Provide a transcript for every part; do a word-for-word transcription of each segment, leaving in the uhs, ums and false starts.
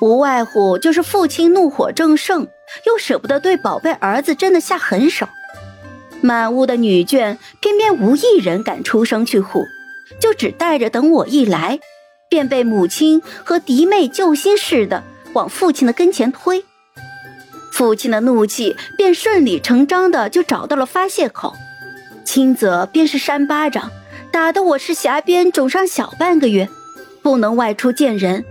无外乎就是父亲怒火正盛，又舍不得对宝贝儿子真的下狠手。满屋的女眷偏偏无一人敢出声去护，就只带着等我一来，便被母亲和嫡妹救心似的往父亲的跟前推。父亲的怒气便顺理成章的就找到了发泄口，轻则便是扇巴掌，打得我是颊边肿上小半个月，不能外出见人；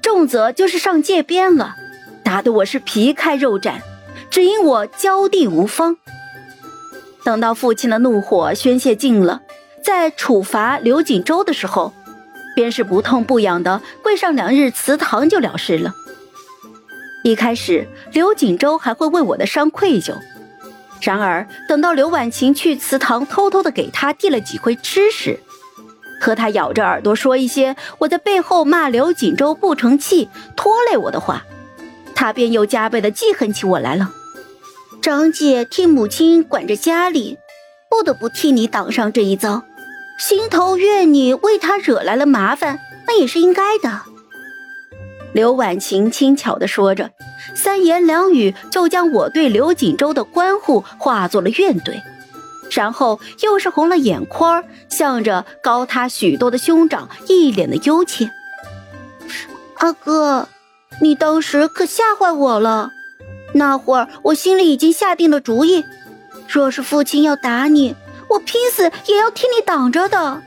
重则就是上界边了，打得我是皮开肉绽，只因我娇地无方。等到父亲的怒火宣泄尽了，在处罚刘锦州的时候，便是不痛不痒的跪上两日祠堂就了事了。一开始刘锦州还会为我的伤愧疚，然而等到刘婉晴去祠堂偷偷的给他递了几回吃时，和他咬着耳朵说一些我在背后骂刘锦州不成器拖累我的话，他便又加倍的记恨起我来了。长姐替母亲管着家里，不得不替你挡上这一遭，心头怨你为他惹来了麻烦，那也是应该的。刘婉晴轻巧地说着，三言两语就将我对刘锦州的关护化作了怨怼，然后又是红了眼眶，向着高他许多的兄长一脸的忧切。阿哥，你当时可吓坏我了，那会儿我心里已经下定了主意，若是父亲要打你，我拼死也要替你挡着的，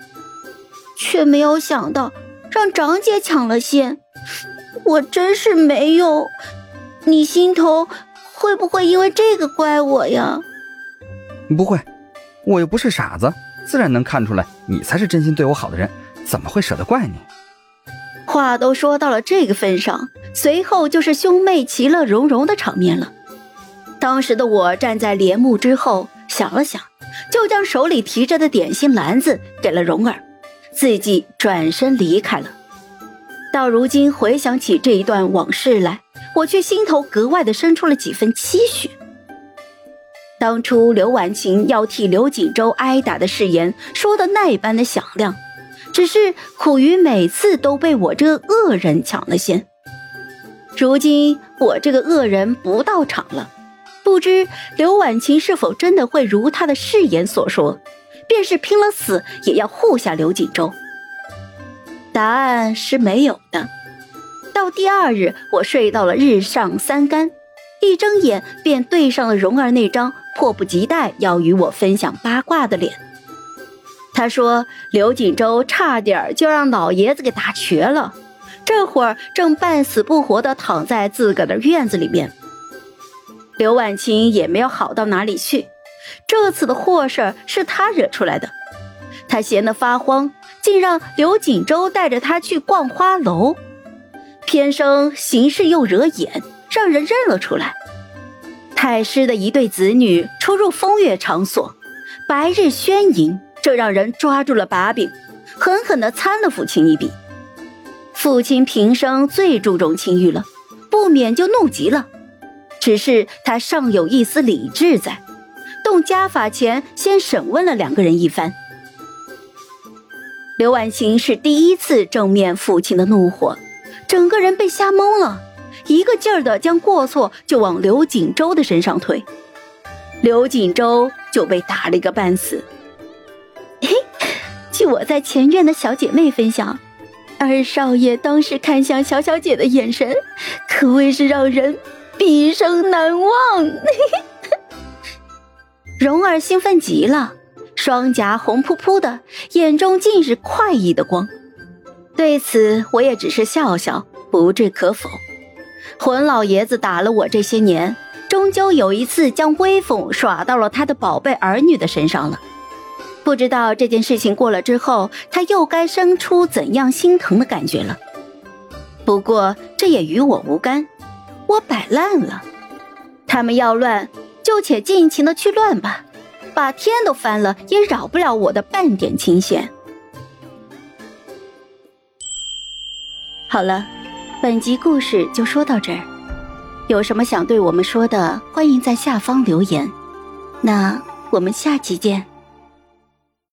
却没有想到让长姐抢了先，我真是没用，你心头会不会因为这个怪我呀？不会，我又不是傻子，自然能看出来你才是真心对我好的人，怎么会舍得怪你？话都说到了这个份上，随后就是兄妹其乐融融的场面了。当时的我站在帘幕之后，想了想，就将手里提着的点心篮子给了蓉儿，自己转身离开了。到如今回想起这一段往事来，我却心头格外的生出了几分期许。当初刘婉晴要替刘锦州挨打的誓言说的那般的响亮，只是苦于每次都被我这个恶人抢了先。如今我这个恶人不到场了，不知刘婉晴是否真的会如她的誓言所说，便是拼了死也要护下刘锦州。答案是没有的。到第二日，我睡到了日上三竿，一睁眼便对上了蓉儿那张迫不及待要与我分享八卦的脸。他说刘锦州差点就让老爷子给打瘸了，这会儿正半死不活地躺在自个的院子里面。刘婉晴也没有好到哪里去，这次的祸事是他惹出来的，他闲得发慌，竟让刘锦州带着他去逛花楼，偏生行事又惹眼，让人认了出来。太师的一对子女出入风月场所，白日宣淫，这让人抓住了把柄，狠狠地参了父亲一笔。父亲平生最注重情欲了，不免就怒极了，只是他尚有一丝理智在，动家法前先审问了两个人一番。刘婉晴是第一次正面父亲的怒火，整个人被吓懵了，一个劲儿的将过错就往刘锦州的身上推，刘锦州就被打了一个半死。嘿，据我在前院的小姐妹分享，二少爷当时看向小小姐的眼神，可谓是让人毕生难忘。蓉儿兴奋极了，双颊红扑扑的，眼中尽是快意的光。对此我也只是笑笑，不置可否。浑老爷子打了我这些年，终究有一次将威风耍到了他的宝贝儿女的身上了。不知道这件事情过了之后，他又该生出怎样心疼的感觉了。不过这也与我无干，我摆烂了。他们要乱，就且尽情的去乱吧。把天都翻了，也扰不了我的半点清闲。好了，本集故事就说到这儿。有什么想对我们说的，欢迎在下方留言。那我们下期见。